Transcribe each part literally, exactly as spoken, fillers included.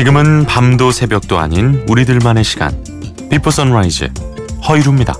지금은 밤도 새벽도 아닌 우리들만의 시간, 비포 선라이즈 허이루입니다.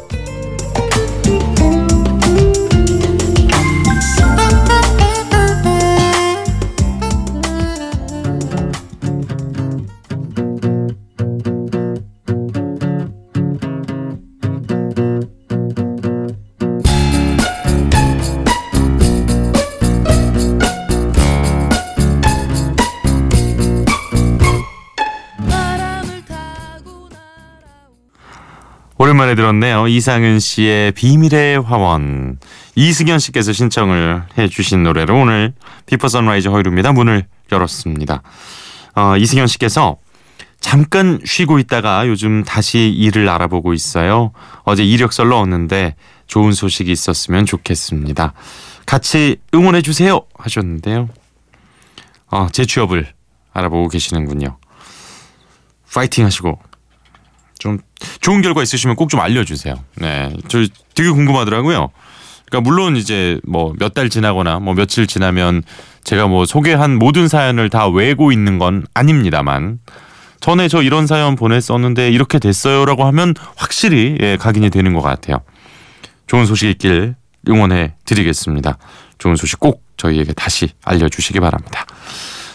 오랜만에 들었네요. 이상은 씨의 비밀의 화원. 이승현 씨께서 신청을 해주신 노래로 오늘 비포 선라이즈 허이루입니다. 문을 열었습니다. 어, 이승현 씨께서 잠깐 쉬고 있다가 요즘 다시 일을 알아보고 있어요. 어제 이력서를 넣었는데 좋은 소식이 있었으면 좋겠습니다. 같이 응원해 주세요 하셨는데요. 어, 제 취업을 알아보고 계시는군요. 파이팅 하시고 좀 좋은 결과 있으시면 꼭 좀 알려주세요. 네, 저 되게 궁금하더라고요. 그러니까 물론 이제 뭐 몇 달 지나거나 뭐 며칠 지나면 제가 뭐 소개한 모든 사연을 다 외고 있는 건 아닙니다만 전에 저 이런 사연 보냈었는데 이렇게 됐어요라고 하면 확실히 예, 각인이 되는 것 같아요. 좋은 소식 있길 응원해 드리겠습니다. 좋은 소식 꼭 저희에게 다시 알려주시기 바랍니다.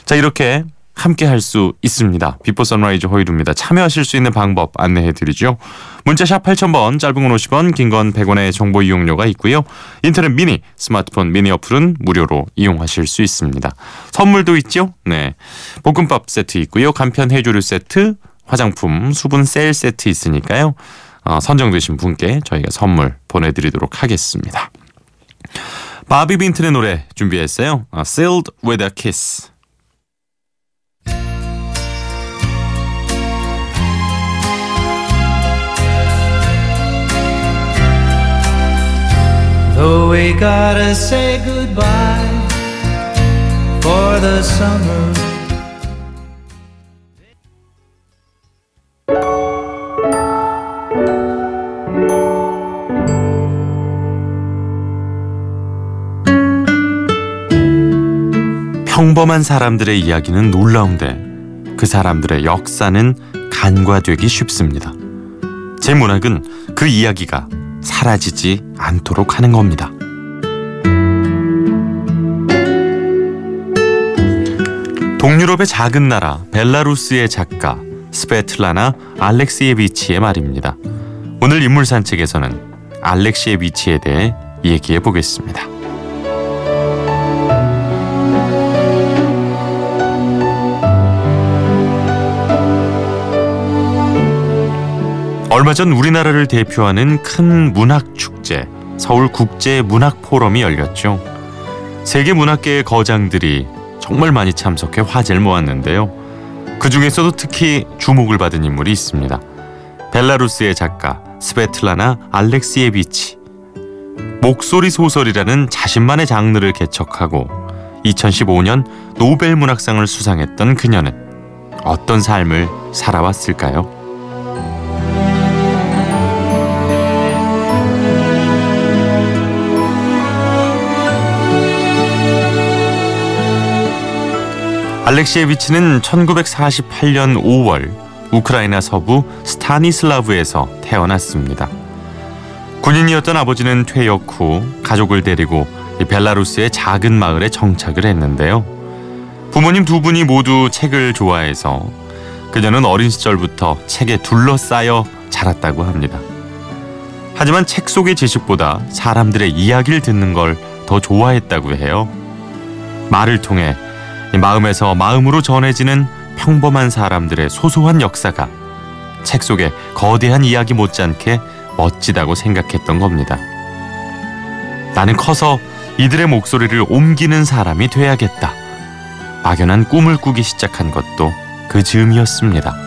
자, 이렇게 함께 할 수 있습니다. 비포 선라이즈 허이루입니다. 참여하실 수 있는 방법 안내해드리죠. 문자샵 팔천 번, 짧은 건 오십 원, 긴 건 백 원의 정보 이용료가 있고요. 인터넷 미니, 스마트폰 미니 어플은 무료로 이용하실 수 있습니다. 선물도 있죠? 네, 볶음밥 세트 있고요. 간편 해조류 세트, 화장품, 수분 셀 세트 있으니까요. 어, 선정되신 분께 저희가 선물 보내드리도록 하겠습니다. 바비 빈튼의 노래 준비했어요. 아, Sealed with a Kiss. Though we gotta say goodbye for the summer. 평범한 사람들의 이야기는 놀라운데 그 사람들의 역사는 간과되기 쉽습니다. 제 문학은 그 이야기가 사라지지 않도록 하는 겁니다. 동유럽의 작은 나라 벨라루스의 작가 스베틀라나 알렉시예비치의 말입니다. 오늘 인물 산책에서는 알렉시예비치에 대해 얘기해 보겠습니다. 얼마 전 우리나라를 대표하는 큰 문학축제, 서울국제문학포럼이 열렸죠. 세계 문학계의 거장들이 정말 많이 참석해 화제를 모았는데요. 그중에서도 특히 주목을 받은 인물이 있습니다. 벨라루스의 작가 스베틀라나 알렉시예비치. 목소리 소설이라는 자신만의 장르를 개척하고 이천십오 년 노벨문학상을 수상했던 그녀는 어떤 삶을 살아왔을까요? 알렉시예비치는 천구백사십팔 년 오월 우크라이나 서부 스타니슬라브에서 태어났습니다. 군인이었던 아버지는 퇴역 후 가족을 데리고 벨라루스의 작은 마을에 정착을 했는데요. 부모님 두 분이 모두 책을 좋아해서 그녀는 어린 시절부터 책에 둘러싸여 자랐다고 합니다. 하지만 책 속의 지식보다 사람들의 이야기를 듣는 걸 더 좋아했다고 해요. 말을 통해 마음에서 마음으로 전해지는 평범한 사람들의 소소한 역사가 책 속의 거대한 이야기 못지않게 멋지다고 생각했던 겁니다. 나는 커서 이들의 목소리를 옮기는 사람이 돼야겠다. 막연한 꿈을 꾸기 시작한 것도 그 즈음이었습니다.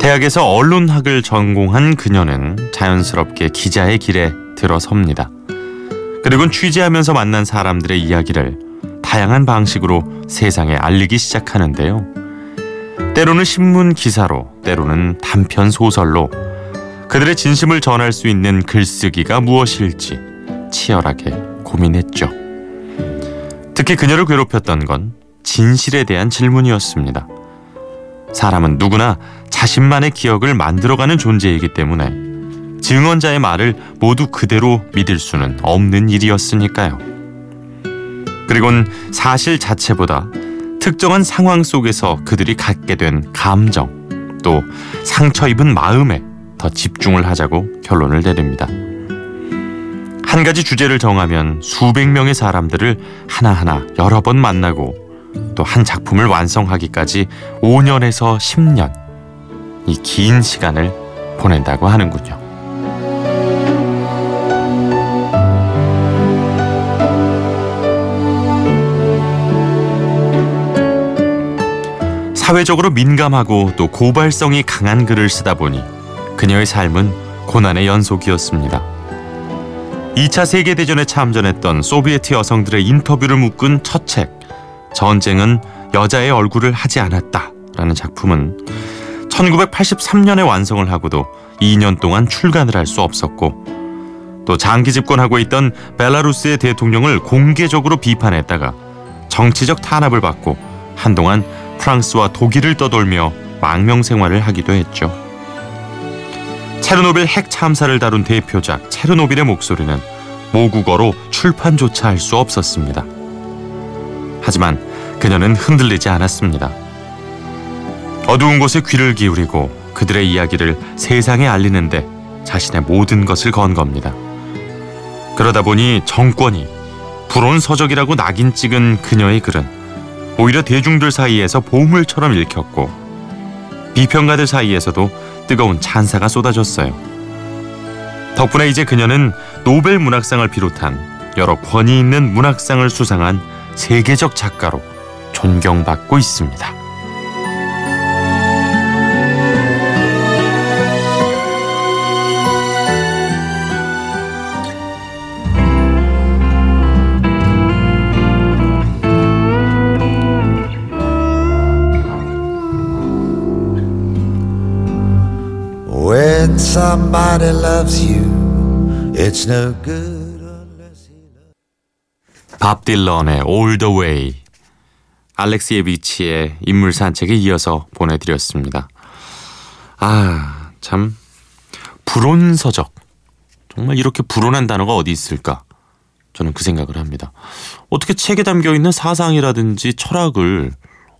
대학에서 언론학을 전공한 그녀는 자연스럽게 기자의 길에 들어섭니다. 그리고 취재하면서 만난 사람들의 이야기를 다양한 방식으로 세상에 알리기 시작하는데요. 때로는 신문 기사로, 때로는 단편 소설로 그들의 진심을 전할 수 있는 글쓰기가 무엇일지 치열하게 고민했죠. 특히 그녀를 괴롭혔던 건 진실에 대한 질문이었습니다. 사람은 누구나 자신만의 기억을 만들어가는 존재이기 때문에 증언자의 말을 모두 그대로 믿을 수는 없는 일이었으니까요. 그리고는 사실 자체보다 특정한 상황 속에서 그들이 갖게 된 감정, 또 상처 입은 마음에 더 집중을 하자고 결론을 내립니다. 한 가지 주제를 정하면 수백 명의 사람들을 하나하나 여러 번 만나고 또 한 작품을 완성하기까지 오 년에서 십 년, 이 긴 시간을 보낸다고 하는군요. 사회적으로 민감하고 또 고발성이 강한 글을 쓰다 보니 그녀의 삶은 고난의 연속이었습니다. 이 차 세계대전에 참전했던 소비에트 여성들의 인터뷰를 묶은 첫 책 전쟁은 여자의 얼굴을 하지 않았다라는 작품은 천구백팔십삼 년에 완성을 하고도 이 년 동안 출간을 할 수 없었고, 또 장기 집권하고 있던 벨라루스의 대통령을 공개적으로 비판했다가 정치적 탄압을 받고 한동안 프랑스와 독일을 떠돌며 망명 생활을 하기도 했죠. 체르노빌 핵 참사를 다룬 대표작 체르노빌의 목소리는 모국어로 출판조차 할 수 없었습니다. 하지만 그녀는 흔들리지 않았습니다. 어두운 곳에 귀를 기울이고 그들의 이야기를 세상에 알리는데 자신의 모든 것을 건 겁니다. 그러다 보니 정권이 불온 서적이라고 낙인 찍은 그녀의 글은 오히려 대중들 사이에서 보물처럼 읽혔고 비평가들 사이에서도 뜨거운 찬사가 쏟아졌어요. 덕분에 이제 그녀는 노벨 문학상을 비롯한 여러 권위 있는 문학상을 수상한 세계적 작가로 존경받고 있습니다. When somebody loves you, it's no good. 밥 딜런의 All the Way, 알렉시에비치의 인물 산책에 이어서 보내드렸습니다. 아, 참 불온 서적, 정말 이렇게 불온한 단어가 어디 있을까? 저는 그 생각을 합니다. 어떻게 책에 담겨있는 사상이라든지 철학을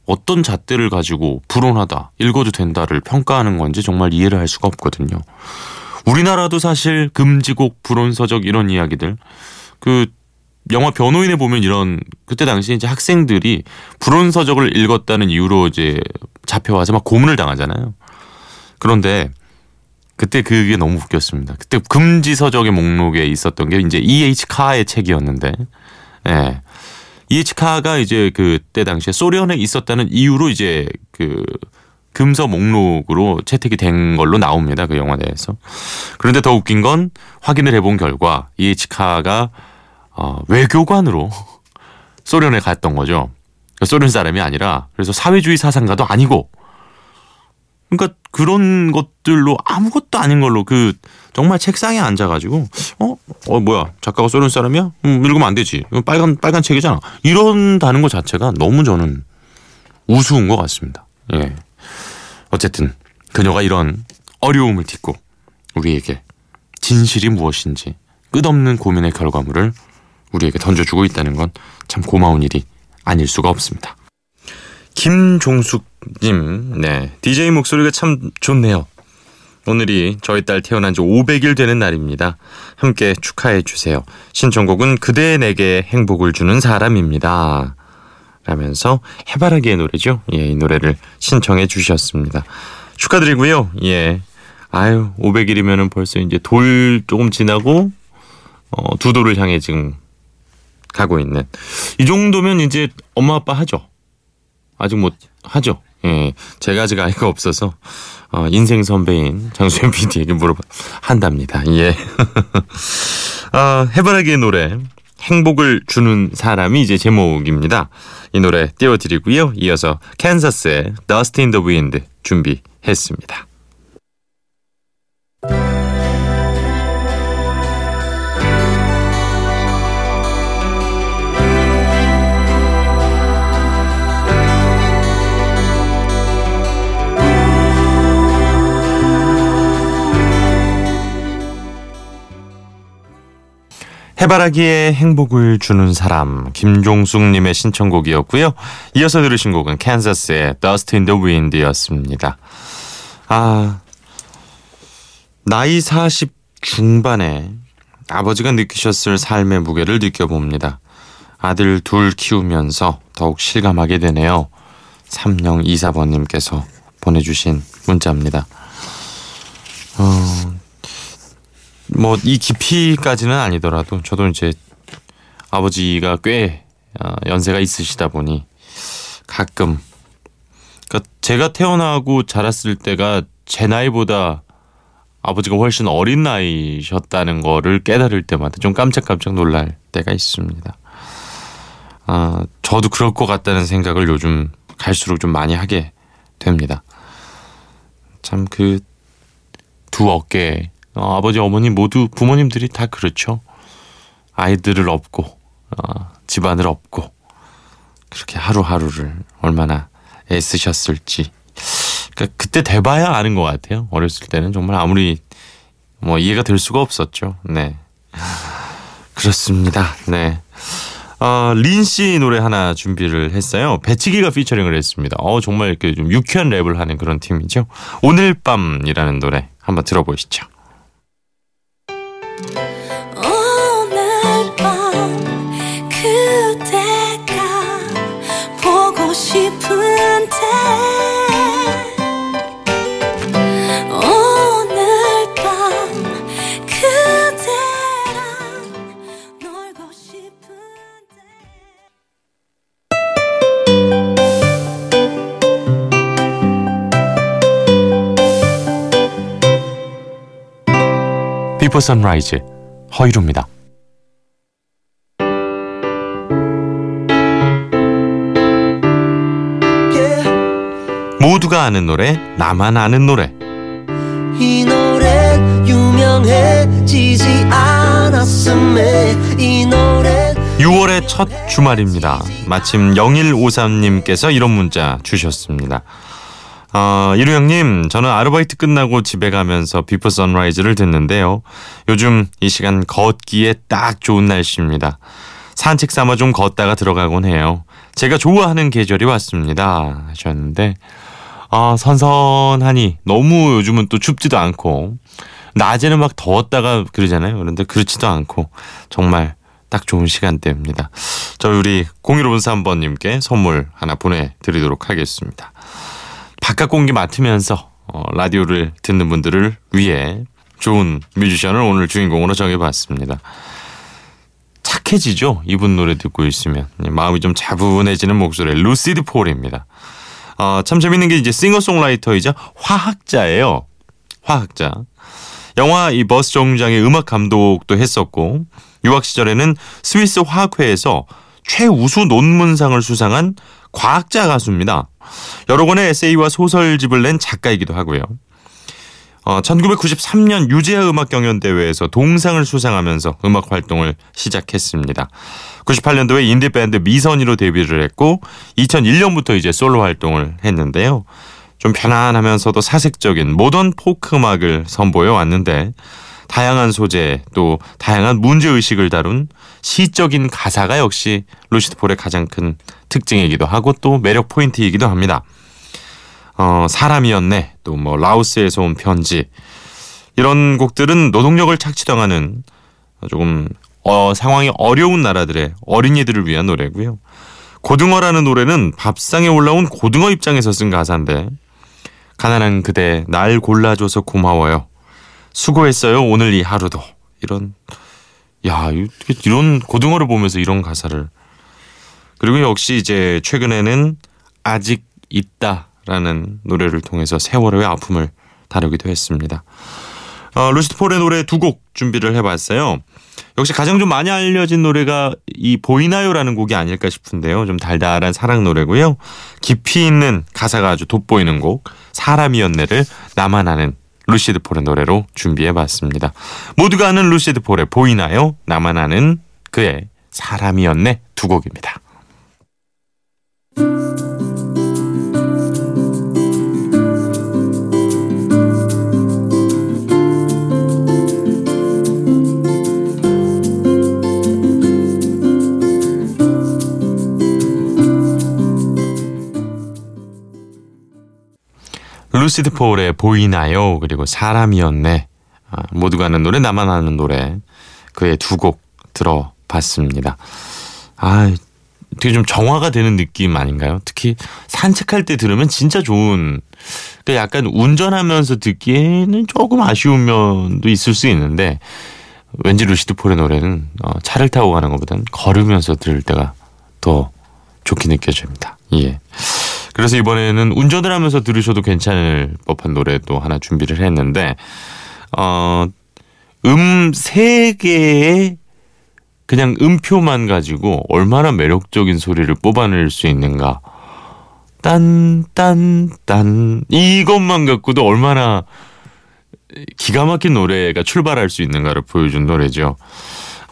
어떤 잣대를 가지고 불온하다, 읽어도 된다를 평가하는 건지 정말 이해를 할 수가 없거든요. 우리나라도 사실 금지곡, 불온 서적 이런 이야기들, 그 영화 변호인에 보면 이런, 그때 당시 이제 학생들이 불온 서적을 읽었다는 이유로 이제 잡혀와서 막 고문을 당하잖아요. 그런데 그때 그게 너무 웃겼습니다. 그때 금지 서적의 목록에 있었던 게 이제 이 에이치 카의 책이었는데, 예. 이 에이치 카가 이제 그때 당시에 소련에 있었다는 이유로 이제 그 금서 목록으로 채택이 된 걸로 나옵니다. 그 영화 내에서. 그런데 더 웃긴 건 확인을 해본 결과 이 에이치 카가 어, 외교관으로 소련에 갔던 거죠. 그러니까 소련 사람이 아니라, 그래서 사회주의 사상가도 아니고, 그러니까 그런 것들로 아무것도 아닌 걸로 그 정말 책상에 앉아가지고 어? 어 뭐야, 작가가 소련 사람이야? 음, 읽으면 안 되지. 이건 빨간 빨간 책이잖아. 이런다는 것 자체가 너무 저는 우스운 것 같습니다. 예. 어쨌든 그녀가 이런 어려움을 딛고 우리에게 진실이 무엇인지 끝없는 고민의 결과물을 우리에게 던져주고 있다는 건 참 고마운 일이 아닐 수가 없습니다. 김종숙님, 네, 디제이 목소리가 참 좋네요. 오늘이 저희 딸 태어난 지 오백 일 되는 날입니다. 함께 축하해 주세요. 신청곡은 그대 내게 행복을 주는 사람입니다. 라면서 해바라기의 노래죠. 예, 이 노래를 신청해 주셨습니다. 축하드리고요. 예, 아유, 오백 일이면은 벌써 이제 돌 조금 지나고 어, 두 돌을 향해 지금 가고 있는, 이 정도면 이제 엄마 아빠 하죠. 아직 못 하죠. 예, 제가 아직 아이가 없어서 어, 인생 선배인 장수현 피디에게 물어봐 한답니다. 예. 아, 해바라기의 노래 행복을 주는 사람이 이제 제목입니다. 이 노래 띄워드리고요. 이어서 캔서스의 Dust in the Wind 준비했습니다. 해바라기에 행복을 주는 사람, 김종숙님의 신청곡이었고요. 이어서 들으신 곡은 캔자스의 Dust in the Wind였습니다. 아, 나이 사십 중반에 아버지가 느끼셨을 삶의 무게를 느껴봅니다. 아들 둘 키우면서 더욱 실감하게 되네요. 삼공이사 번님께서 보내주신 문자입니다. 어, 뭐 이 깊이까지는 아니더라도 저도 이제 아버지가 꽤 연세가 있으시다 보니 가끔, 그러니까 제가 태어나고 자랐을 때가 제 나이보다 아버지가 훨씬 어린 나이셨다는 거를 깨달을 때마다 좀 깜짝깜짝 놀랄 때가 있습니다. 아, 저도 그럴 것 같다는 생각을 요즘 갈수록 좀 많이 하게 됩니다. 참 그 두 어깨에 어, 아버지 어머니 모두 부모님들이 다 그렇죠. 아이들을 업고 어, 집안을 업고 그렇게 하루하루를 얼마나 애쓰셨을지, 그러니까 그때 돼봐야 아는 것 같아요. 어렸을 때는 정말 아무리 뭐 이해가 될 수가 없었죠. 네, 그렇습니다. 네. 어, 린 씨 노래 하나 준비를 했어요. 배치기가 피처링을 했습니다. 어, 정말 이렇게 좀 유쾌한 랩을 하는 그런 팀이죠. 오늘 밤이라는 노래 한번 들어보시죠. 오늘 밤 그대가 보고 싶은데 Before Sunrise, 허이루입니다. Yeah. 모두가 아는 노래, 나만 아는 노래. 이 노래 유명해지지 않았음에 이 노래 유월의 첫 주말입니다. 마침 영일오삼님께서 이런 문자 주셨습니다. 어, 이루 형님, 저는 아르바이트 끝나고 집에 가면서 비포 선라이즈를 듣는데요. 요즘 이 시간 걷기에 딱 좋은 날씨입니다. 산책 삼아 좀 걷다가 들어가곤 해요. 제가 좋아하는 계절이 왔습니다 하셨는데, 아, 선선하니 너무 요즘은 또 춥지도 않고 낮에는 막 더웠다가 그러잖아요. 그런데 그렇지도 않고 정말 딱 좋은 시간대입니다. 저희 우리 공일오삼번님께 선물 하나 보내드리도록 하겠습니다. 바깥 공기 맡으면서 어, 라디오를 듣는 분들을 위해 좋은 뮤지션을 오늘 주인공으로 정해봤습니다. 착해지죠? 이분 노래 듣고 있으면 마음이 좀 차분해지는 목소리, 루시드 폴입니다. 어, 참 재밌는 게 이제 싱어송라이터이자 화학자예요. 화학자. 영화 이 버스 정류장의 음악 감독도 했었고, 유학 시절에는 스위스 화학회에서 최우수 논문상을 수상한 과학자 가수입니다. 여러 권의 에세이와 소설집을 낸 작가이기도 하고요. 어, 천구백구십삼년 유재하 음악경연대회에서 동상을 수상하면서 음악 활동을 시작했습니다. 구십팔년도에 인디밴드 미선이로 데뷔를 했고 이천일년부터 이제 솔로 활동을 했는데요. 좀 편안하면서도 사색적인 모던 포크 음악을 선보여 왔는데, 다양한 소재 또 다양한 문제의식을 다룬 시적인 가사가 역시 루시드 폴의 가장 큰 특징이기도 하고 또 매력 포인트이기도 합니다. 어, 사람이었네, 또 뭐 라오스에서 온 편지, 이런 곡들은 노동력을 착취당하는 조금 어, 상황이 어려운 나라들의 어린이들을 위한 노래고요. 고등어라는 노래는 밥상에 올라온 고등어 입장에서 쓴 가사인데, 가난한 그대 날 골라줘서 고마워요. 수고했어요 오늘 이 하루도. 이런, 야, 이런 고등어를 보면서 이런 가사를. 그리고 역시 이제 최근에는 아직 있다라는 노래를 통해서 세월호의 아픔을 다루기도 했습니다. 어, 루시드 폴의 노래 두 곡 준비를 해봤어요. 역시 가장 좀 많이 알려진 노래가 이 보이나요라는 곡이 아닐까 싶은데요. 좀 달달한 사랑 노래고요. 깊이 있는 가사가 아주 돋보이는 곡, 사람이었네를 나만 아는 루시드 폴의 노래로 준비해봤습니다. 모두가 아는 루시드 폴의 보이나요? 나만 아는 그의 사람이었네, 두 곡입니다. 루시드 폴의 보이나요? 그리고 사람이었네. 아, 모두가 아는 노래, 나만 아는 노래. 그의 두 곡 들어봤습니다. 아, 되게 좀 정화가 되는 느낌 아닌가요? 특히 산책할 때 들으면 진짜 좋은, 그러니까 약간 운전하면서 듣기에는 조금 아쉬운 면도 있을 수 있는데 왠지 루시드 폴의 노래는 차를 타고 가는 것보다는 걸으면서 들을 때가 더 좋게 느껴집니다. 예. 그래서 이번에는 운전을 하면서 들으셔도 괜찮을 법한 노래도 하나 준비를 했는데 어, 음 세 개의 그냥 음표만 가지고 얼마나 매력적인 소리를 뽑아낼 수 있는가. 딴, 딴, 딴. 이것만 갖고도 얼마나 기가 막힌 노래가 출발할 수 있는가를 보여준 노래죠.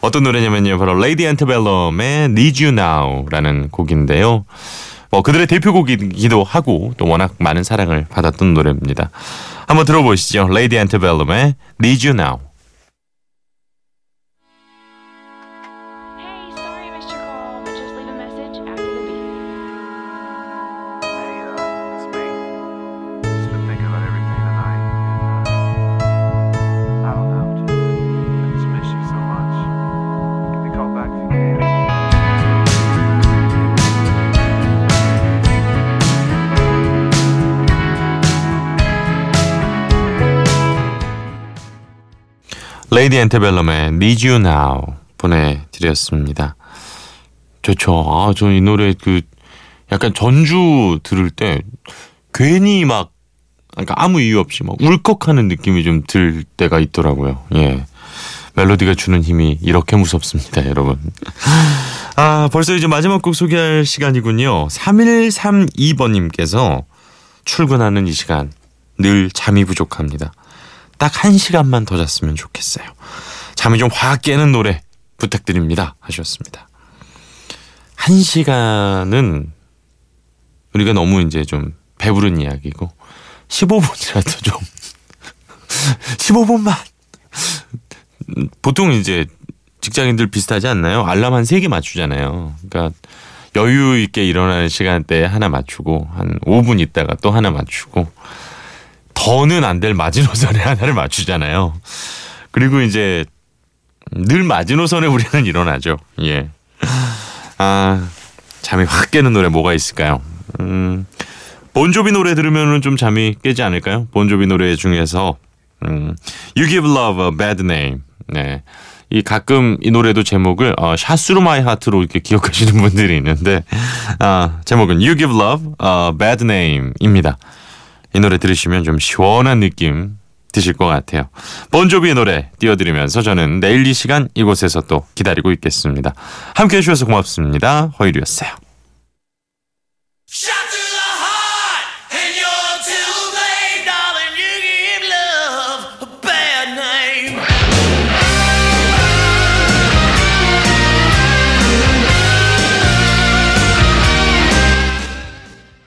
어떤 노래냐면요. 바로 레이디 안테벨럼의 Need You Now라는 곡인데요. 뭐 그들의 대표곡이기도 하고 또 워낙 많은 사랑을 받았던 노래입니다. 한번 들어보시죠. 레이디 안테벨럼의 Need You Now. 레이디 앤테벨럼의 Need You Now 보내드렸습니다. 좋죠. 아, 저 이 노래 그 약간 전주 들을 때 괜히 막 그러니까 아무 이유 없이 막 울컥하는 느낌이 좀 들 때가 있더라고요. 예, 멜로디가 주는 힘이 이렇게 무섭습니다, 여러분. 아, 벌써 이제 마지막 곡 소개할 시간이군요. 삼일삼이 번님께서 출근하는 이 시간 늘 잠이 부족합니다. 딱 한 시간만 더 잤으면 좋겠어요. 잠이 좀 확 깨는 노래 부탁드립니다. 하셨습니다. 한 시간은 우리가 너무 이제 좀 배부른 이야기고 십오 분이라도 좀 십오 분만 보통 이제 직장인들 비슷하지 않나요? 알람 한 세 개 맞추잖아요. 그러니까 여유 있게 일어나는 시간대에 하나 맞추고 한 오 분 있다가 또 하나 맞추고 더는 안 될 마지노선에 하나를 맞추잖아요. 그리고 이제 늘 마지노선에 우리는 일어나죠. 예. 아, 잠이 확 깨는 노래 뭐가 있을까요? 음, 본조비 노래 들으면 좀 잠이 깨지 않을까요? 본조비 노래 중에서 음, You Give Love a Bad Name. 네. 이 가끔 이 노래도 제목을 어, Shot Through My Heart로 이렇게 기억하시는 분들이 있는데 아, 제목은 You Give Love a Bad Name입니다. 이 노래 들으시면 좀 시원한 느낌 드실 것 같아요. 본조비의 노래 띄워드리면서 저는 내일 이 시간 이곳에서 또 기다리고 있겠습니다. 함께해 주셔서 고맙습니다. 허일이었어요.